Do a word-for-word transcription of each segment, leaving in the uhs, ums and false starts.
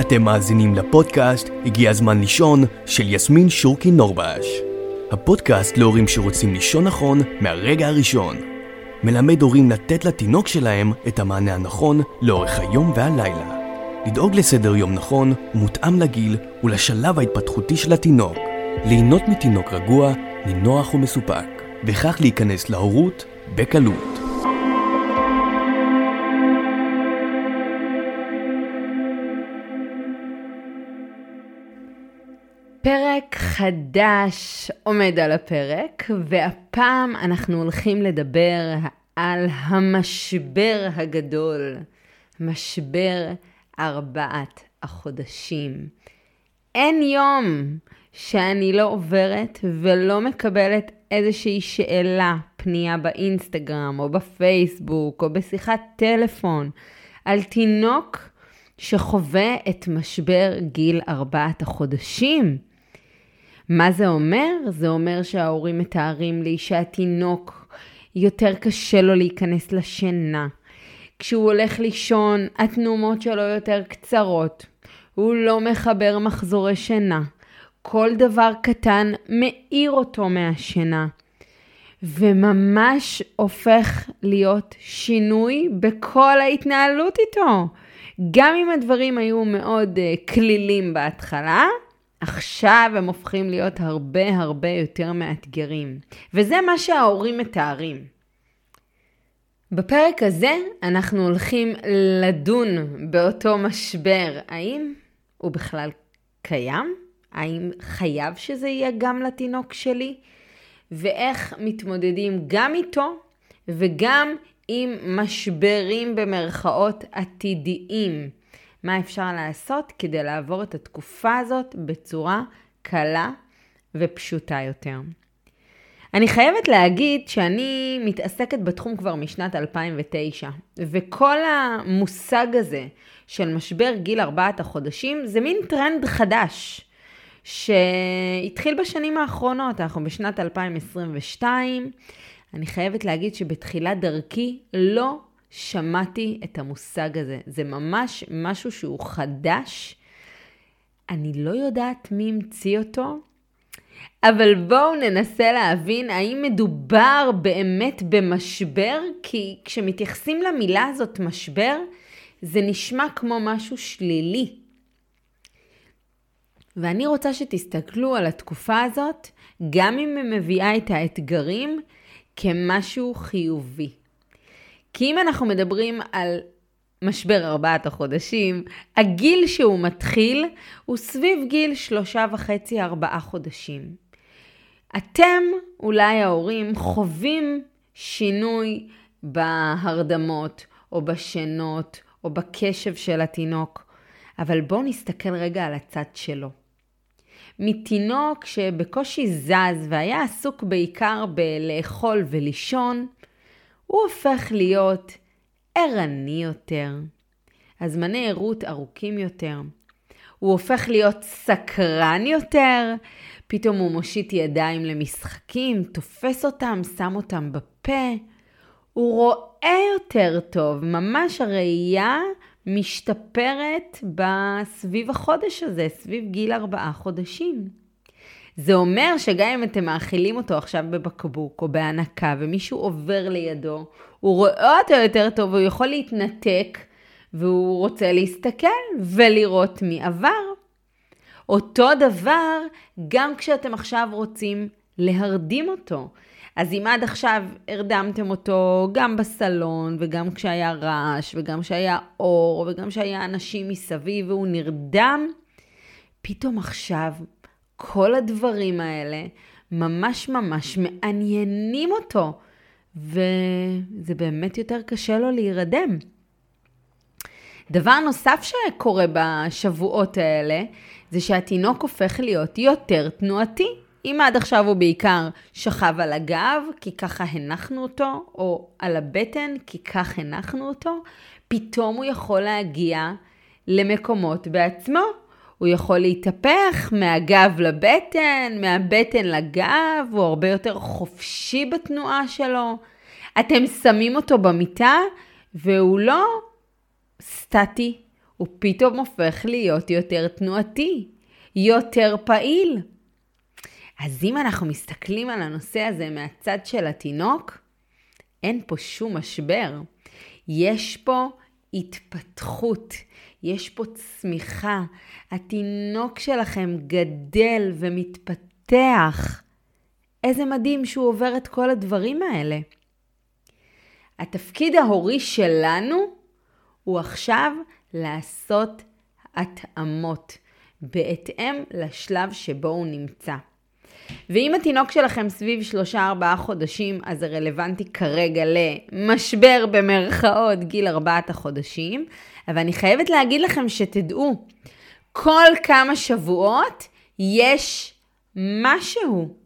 אתם מאזינים לפודקאסט הגיע הזמן לישון של יסמין שורקי נורבאש. הפודקאסט להורים שרוצים לישון נכון מהרגע הראשון. מלמד הורים לתת לתינוק שלהם את המענה הנכון לאורך היום והלילה. לדאוג לסדר יום נכון, מותאם לגיל ולשלב ההתפתחותי של התינוק. ליהנות מתינוק רגוע, נינוח ומסופק. וכך להיכנס להורות בקלות. פרק חדש עומד על הפרק, והפעם אנחנו הולכים לדבר על המשבר הגדול, משבר ארבעת החודשים. אין יום שאני לא עוברת ולא מקבלת איזושהי שאלה, פנייה באינסטגרם או בפייסבוק או בשיחת טלפון, על תינוק שחווה את משבר גיל ארבעת החודשים. מה זה אומר? זה אומר שההורים מתארים לי שהתינוק יותר קשה לו להיכנס לשינה. כשהוא הולך לישון, התנומות שלו יותר קצרות. הוא לא מחבר מחזורי שינה. כל דבר קטן מאיר אותו מהשינה. וממש הופך להיות שינוי בכל ההתנהלות איתו. גם אם הדברים היו מאוד כלילים בהתחלה, עכשיו הם הופכים להיות הרבה הרבה יותר מאתגרים. וזה מה שההורים מתארים. בפרק הזה אנחנו הולכים לדון באותו משבר. האם הוא בכלל קיים? האם חייב שזה יהיה גם לתינוק שלי? ואיך מתמודדים גם איתו וגם עם משברים במרכאות עתידיים? מה אפשר לעשות כדי לעבור את התקופה הזאת בצורה קלה ופשוטה יותר. אני חייבת להגיד שאני מתעסקת בתחום כבר משנת אלפיים ותשע, וכל המושג הזה של משבר גיל ארבעת החודשים זה מין טרנד חדש שהתחיל בשנים האחרונות, אנחנו בשנת אלפיים עשרים ושתיים. אני חייבת להגיד שבתחילת דרכי לא חדש. שמעתי את המושג הזה, זה ממש משהו שהוא חדש, אני לא יודעת מי המציא אותו, אבל בואו ננסה להבין האם מדובר באמת במשבר, כי כשמתייחסים למילה הזאת משבר, זה נשמע כמו משהו שלילי. ואני רוצה שתסתכלו על התקופה הזאת, גם אם היא מביאה את האתגרים, כמשהו חיובי. כי אם אנחנו מדברים על משבר ארבעת החודשים, הגיל שהוא מתחיל הוא סביב גיל שלושה וחצי ארבעה חודשים. אתם, אולי ההורים, חווים שינוי בהרדמות או בשינות או בקשב של התינוק, אבל בואו נסתכל רגע על הצד שלו. מתינוק שבקושי זז והיה עסוק בעיקר בלאכול ולישון, הוא הופך להיות ערני יותר, הזמני עירות ארוכים יותר. הוא הופך להיות סקרן יותר, פתאום הוא מושיט ידיים למשחקים, תופס אותם, שם אותם בפה. הוא רואה יותר טוב, ממש הראייה משתפרת בסביב החודש הזה, סביב גיל ארבעה חודשים. זה אומר שגם אם אתם מאכילים אותו עכשיו בבקבוק או בהנקה ומישהו עובר לידו, הוא רואה אותו יותר טוב והוא יכול להתנתק והוא רוצה להסתכל ולראות מי עבר. אותו דבר גם כשאתם עכשיו רוצים להרדים אותו. אז אם עד עכשיו הרדמתם אותו גם בסלון וגם כשהיה רעש וגם כשהיה אור וגם כשהיה אנשים מסביב והוא נרדם, פתאום עכשיו כל הדברים האלה ממש ממש מעניינים אותו, וזה באמת יותר קשה לו להירדם. דבר נוסף שקורה בשבועות האלה, זה שהתינוק הופך להיות יותר תנועתי. אם עד עכשיו הוא בעיקר שכב על הגב, כי ככה הנחנו אותו, או על הבטן, כי כך הנחנו אותו, פתאום הוא יכול להגיע למקומות בעצמו. הוא יכול להתהפך מהגב לבטן, מהבטן לגב, הוא הרבה יותר חופשי בתנועה שלו. אתם שמים אותו במיטה, והוא לא סטטי, הוא פתאום הופך להיות יותר תנועתי, יותר פעיל. אז אם אנחנו מסתכלים על הנושא הזה מהצד של התינוק, אין פה שום משבר. יש פה התפתחות, יש פה צמיחה. התינוק שלכם גדל ומתפתח. איזה מדהים שהוא עובר את כל הדברים האלה. התפקיד ההורי שלנו הוא עכשיו לעשות התאמות בהתאם לשלב שבו הוא נמצא. ואם התינוק שלכם סביב שלושה ארבעה חודשים, אז זה רלוונטי כרגע למשבר במרכאות גיל ארבעת החודשים. אבל אני חייבת להגיד לכם שתדעו, כל כמה שבועות יש משהו.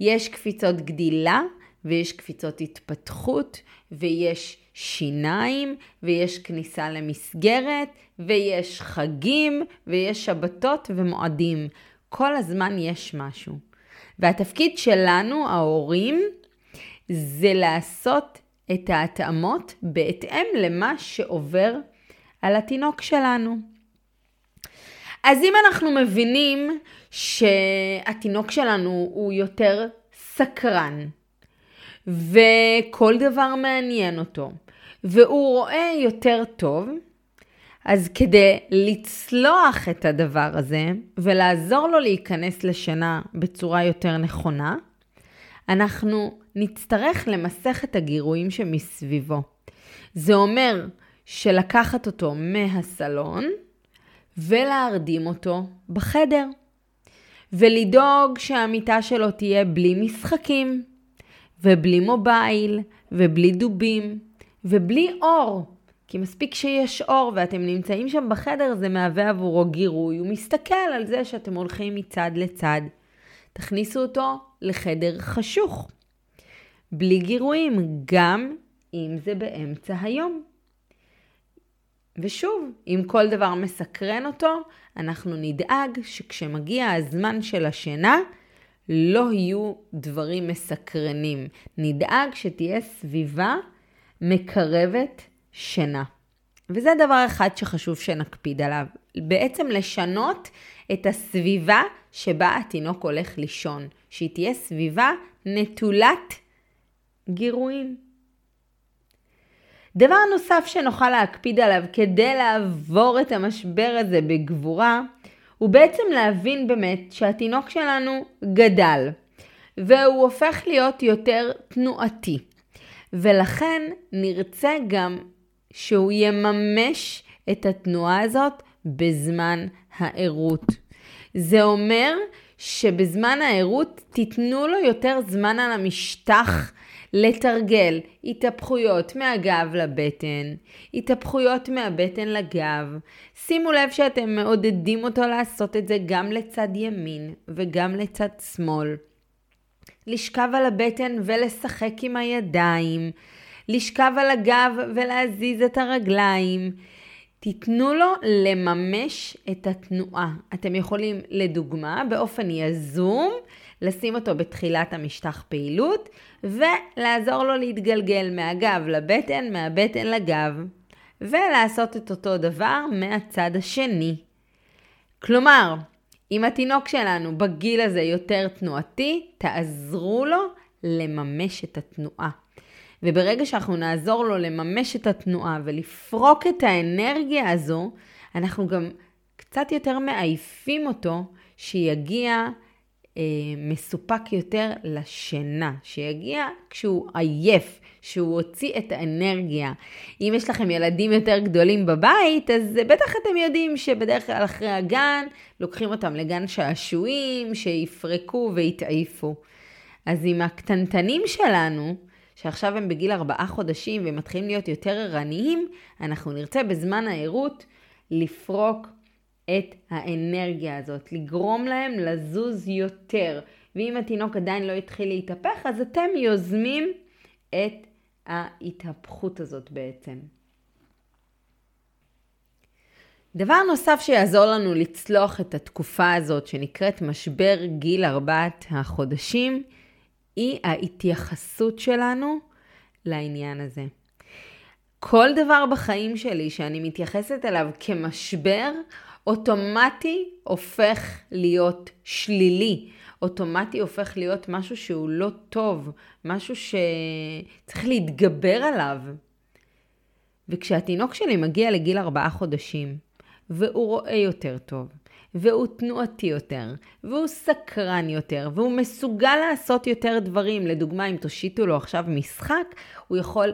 יש קפיצות גדילה ויש קפיצות התפתחות ויש שיניים ויש כניסה למסגרת ויש חגים ויש שבתות ומועדים. כל הזמן יש משהו. והתפקיד שלנו, ההורים, זה לעשות את ההתאמות בהתאם למה שעובר על התינוק שלנו. אז אם אנחנו מבינים שהתינוק שלנו הוא יותר סקרן, וכל דבר מעניין אותו, והוא רואה יותר טוב, אז כדי לצלוח את הדבר הזה ולעזור לו להיכנס לשינה בצורה יותר נכונה, אנחנו נצטרך למסך את הגירויים שמסביבו. זה אומר שלקחת אותו מהסלון ולהרדים אותו בחדר, ולדאוג שהמיטה שלו תהיה בלי משחקים, ובלי מובייל, ובלי דובים, ובלי אור. כי מספיק שיש אור ואתם נמצאים שם בחדר, זה מהווה עבורו גירוי. הוא מסתכל על זה שאתם הולכים מצד לצד. תכניסו אותו לחדר חשוך. בלי גירויים, גם אם זה באמצע היום. ושוב, אם כל דבר מסקרן אותו, אנחנו נדאג שכשמגיע הזמן של השינה, לא יהיו דברים מסקרנים. נדאג שתהיה סביבה מקרבת שינה. וזה דבר אחד שחשוב שנקפיד עליו. בעצם לשנות את הסביבה שבה התינוק הולך לישון. שהיא תהיה סביבה נטולת גירויים. דבר נוסף שנוכל להקפיד עליו כדי לעבור את המשבר הזה בגבורה, הוא בעצם להבין באמת שהתינוק שלנו גדל, והוא הופך להיות יותר תנועתי. ולכן נרצה גם שהוא יממש את התנועה הזאת בזמן הערות. זה אומר שבזמן הערות תיתנו לו יותר זמן על המשטח לתרגל התהפכויות מהגב לבטן, התהפכויות מהבטן לגב. שימו לב שאתם מעודדים אותו לעשות את זה גם לצד ימין וגם לצד שמאל. לשכב על הבטן ולשחק עם הידיים, לשכב על הגב ולהזיז את הרגליים. תיתנו לו לממש את התנועה. אתם יכולים לדוגמה באופן יזום לשים אותו בתחילת המשטח פעילות ולעזור לו להתגלגל מהגב לבטן, מהבטן לגב, ולעשות את אותו דבר מהצד השני. כלומר, אם התינוק שלנו בגיל הזה יותר תנועתי, תעזרו לו לממש את התנועה. וברגע שאנחנו נעזור לו לממש את התנועה ולפרוק את האנרגיה הזו, אנחנו גם קצת יותר מעייפים אותו שיגיע אה, מסופק יותר לשינה, שיגיע כשהוא עייף, שהוא הוציא את האנרגיה. אם יש לכם ילדים יותר גדולים בבית, אז בטח אתם יודעים שבדרך כלל אחרי הגן, לוקחים אותם לגן שעשועים, שיפרקו ויתעייפו. אז עם הקטנטנים שלנו, שעכשיו הם בגיל ארבעה חודשים ומתחילים להיות יותר ערניים, אנחנו נרצה בזמן הערות לפרוק את האנרגיה הזאת, לגרום להם לזוז יותר. ואם התינוק עדיין לא התחיל להתהפך, אז אתם יוזמים את ההתהפכות הזאת בעצם. דבר נוסף שיעזור לנו לצלוח את התקופה הזאת שנקראת משבר גיל ארבעת החודשים, היא ההתייחסות שלנו לעניין הזה. כל דבר בחיים שלי שאני מתייחסת אליו כמשבר, אוטומטי הופך להיות שלילי. אוטומטי הופך להיות משהו שהוא לא טוב, משהו שצריך להתגבר עליו. וכשהתינוק שלי מגיע לגיל ארבעה חודשים, והוא רואה יותר טוב, והוא תנועתי יותר, והוא סקרן יותר, והוא מסוגל לעשות יותר דברים. לדוגמה, אם תושיטו לו עכשיו משחק, הוא יכול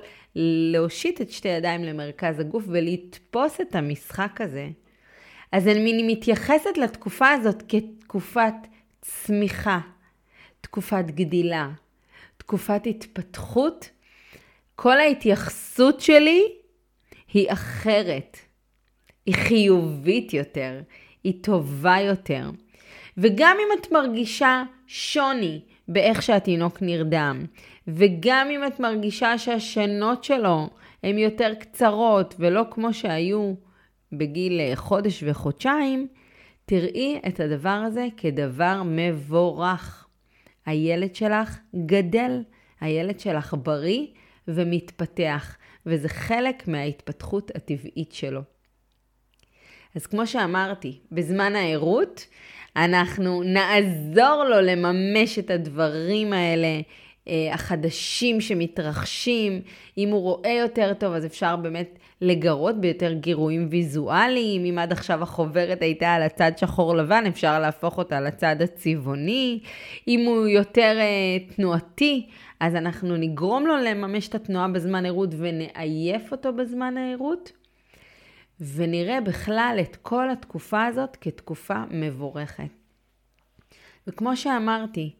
להושיט את שתי ידיים למרכז הגוף ולתפוס את המשחק הזה. אז אני מתייחסת לתקופה הזאת כתקופת צמיחה, תקופת גדילה, תקופת התפתחות. כל ההתייחסות שלי היא אחרת, היא חיובית יותר, היא טובה יותר. וגם אם את מרגישה שוני באיך שהתינוק נרדם, וגם אם את מרגישה שהשנות שלו הן יותר קצרות ולא כמו שהיו בגיל חודש וחודשיים, תראי את הדבר הזה כדבר מבורך. הילד שלך גדל, הילד שלך בריא ומתפתח, וזה חלק מההתפתחות הטבעית שלו. אז כמו שאמרתי, בזמן העירות אנחנו נעזור לו לממש את הדברים האלה, החדשים שמתרחשים. אם הוא רואה יותר טוב, אז אפשר באמת לגרות ביותר גירויים ויזואליים. אם עד עכשיו החוברת הייתה על הצד שחור לבן, אפשר להפוך אותה לצד הצבעוני. אם הוא יותר אה, תנועתי, אז אנחנו נגרום לו לממש את התנועה בזמן העירות ונעייף אותו בזמן העירות. ונראה בכלל את כל התקופה הזאת כתקופה מבורכת. וכמו שאמרתי,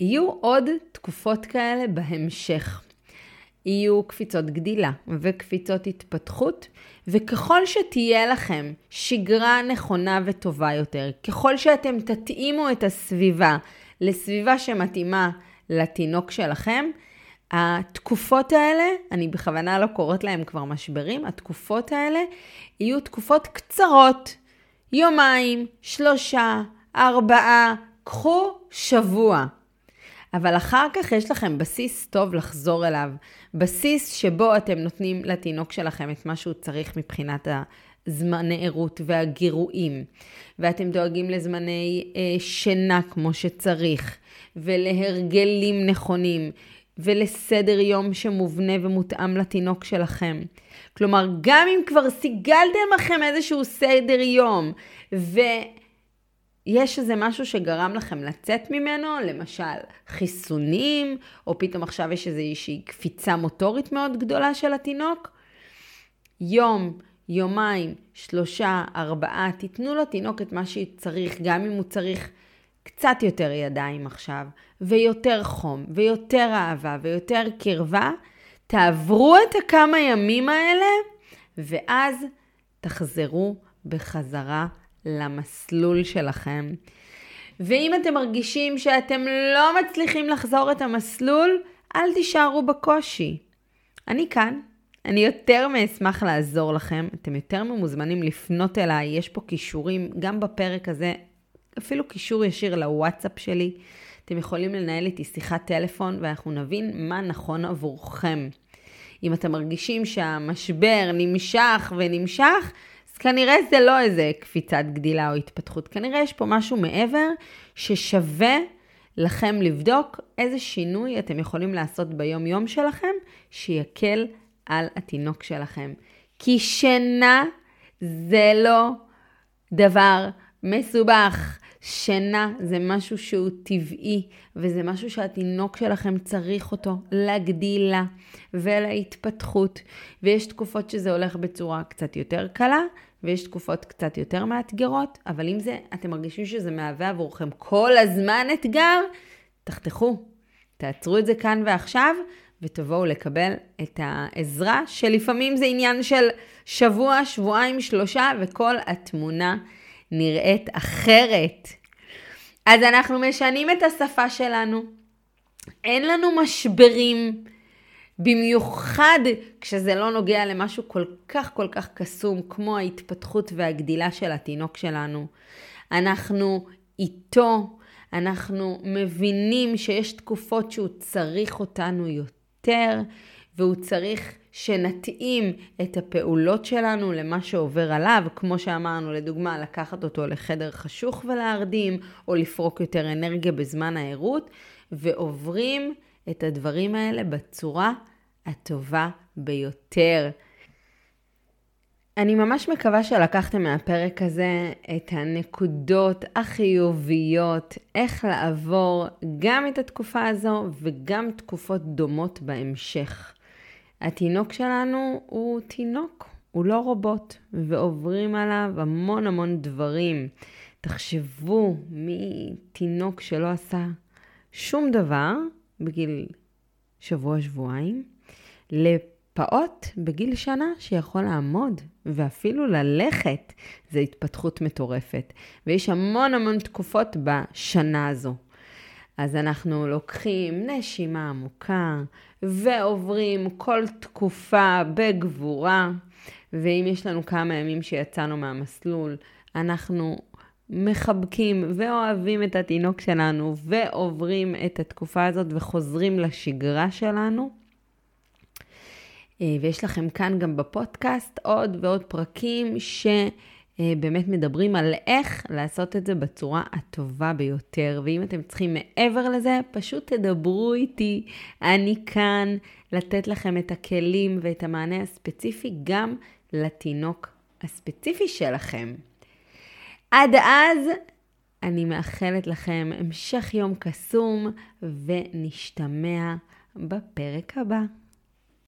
יהיו עוד תקופות כאלה בהמשך. יהיו קפיצות גדילה וקפיצות התפתחות, וככל שתהיה לכם שגרה נכונה וטובה יותר, ככל שאתם תתאימו את הסביבה לסביבה שמתאימה לתינוק שלכם, התקופות האלה, אני בכוונה לא קוראת להם כבר משברים, התקופות האלה יהיו תקופות קצרות, יומיים, שלושה, ארבעה, קחו שבוע. אבל אחר כך יש לכם בסיס טוב לחזור אליו, בסיס שבו אתם נותנים לתינוק שלכם את מה שהוא צריך מבחינת הזמן הערות והגירויים, ואתם דואגים לזמני אה, שינה כמו שצריך, ולהרגלים נכונים, ולסדר יום שמובנה ומותאם לתינוק שלכם. כלומר, גם אם כבר סיגלתם לכם איזשהו סדר יום, ו... יש איזה משהו שגרם לכם לצאת ממנו, למשל חיסונים, או פתאום עכשיו יש איזושהי קפיצה מוטורית מאוד גדולה של התינוק. יום, יומיים, שלושה, ארבעה, תיתנו לתינוק את מה שצריך, גם אם הוא צריך קצת יותר ידיים עכשיו, ויותר חום, ויותר אהבה, ויותר קרבה. תעברו את הכמה ימים האלה, ואז תחזרו בחזרה לבית. למסלול שלכם. ואם אתם מרגישים שאתם לא מצליחים לחזור את המסלול, אל תישארו בקושי. אני כאן, אני יותר מאשמח לעזור לכם, אתם יותר ממוזמנים לפנות אליי, יש פה קישורים גם בפרק הזה, אפילו קישור ישיר לוואטסאפ שלי, אתם יכולים לנהל איתי שיחת טלפון ואנחנו נבין מה נכון עבורכם. אם אתם מרגישים שהמשבר נמשך ונמשך, כנראה זה לא איזה קפיצת גדילה או התפתחות, כנראה יש פה משהו מעבר ששווה לכם לבדוק איזה שינוי אתם יכולים לעשות ביום יום שלכם שיקל על התינוק שלכם. כי שינה זה לא דבר מסובך, שינה זה משהו שהוא טבעי וזה משהו שהתינוק שלכם צריך אותו לגדילה ולהתפתחות. ויש תקופות שזה הולך בצורה קצת יותר קלה ויש תקופות קצת יותר מאתגרות, אבל אם זה, אתם מרגישים שזה מהווה עבורכם כל הזמן אתגר, תחתכו, תעצרו את זה כאן ועכשיו ותבואו לקבל את העזרה שלפעמים זה עניין של שבוע, שבועיים, שלושה וכל התמונה נראית אחרת. אז אנחנו משנים את השפה שלנו. אין לנו משברים, במיוחד כשזה לא נוגע למשהו כל כך כל כך קסום כמו ההתפתחות והגדילה של התינוק שלנו. אנחנו איתו, אנחנו מבינים שיש תקופות שהוא צריך אותנו יותר, והוא צריך שנתאים את הפעולות שלנו למה שעובר עליו, כמו שאמרנו לדוגמה לקחת אותו לחדר חשוך ולהרדים, או לפרוק יותר אנרגיה בזמן העירות, ועוברים את הדברים האלה בצורה הטובה ביותר. אני ממש מקווה שלקחתם מהפרק הזה את הנקודות החיוביות, איך לעבור גם את התקופה הזו וגם תקופות דומות בהמשך. התינוק שלנו הוא תינוק, הוא לא רובוט, ועוברים עליו המון המון דברים. תחשבו מתינוק שלא עשה שום דבר בגיל שבוע-שבועיים, לפעות בגיל שנה שיכול לעמוד ואפילו ללכת. זו התפתחות מטורפת, ויש המון המון תקופות בשנה הזו. אז אנחנו לוקחים נשימה עמוקה ועוברים כל תקופה בגבורה, ואם יש לנו כמה ימים שיצאנו מהמסלול, אנחנו מחבקים ואוהבים את התינוק שלנו ועוברים את התקופה הזאת וחוזרים לשגרה שלנו. ויש לכם כאן גם בפודקאסט עוד ועוד פרקים שבאמת מדברים על איך לעשות את זה בצורה הטובה ביותר. ואם אתם צריכים מעבר לזה, פשוט תדברו איתי. אני כאן לתת לכם את הכלים ואת המענה הספציפי גם לתינוק הספציפי שלכם. עד אז אני מאחלת לכם המשך יום קסום, ונשתמע בפרק הבא.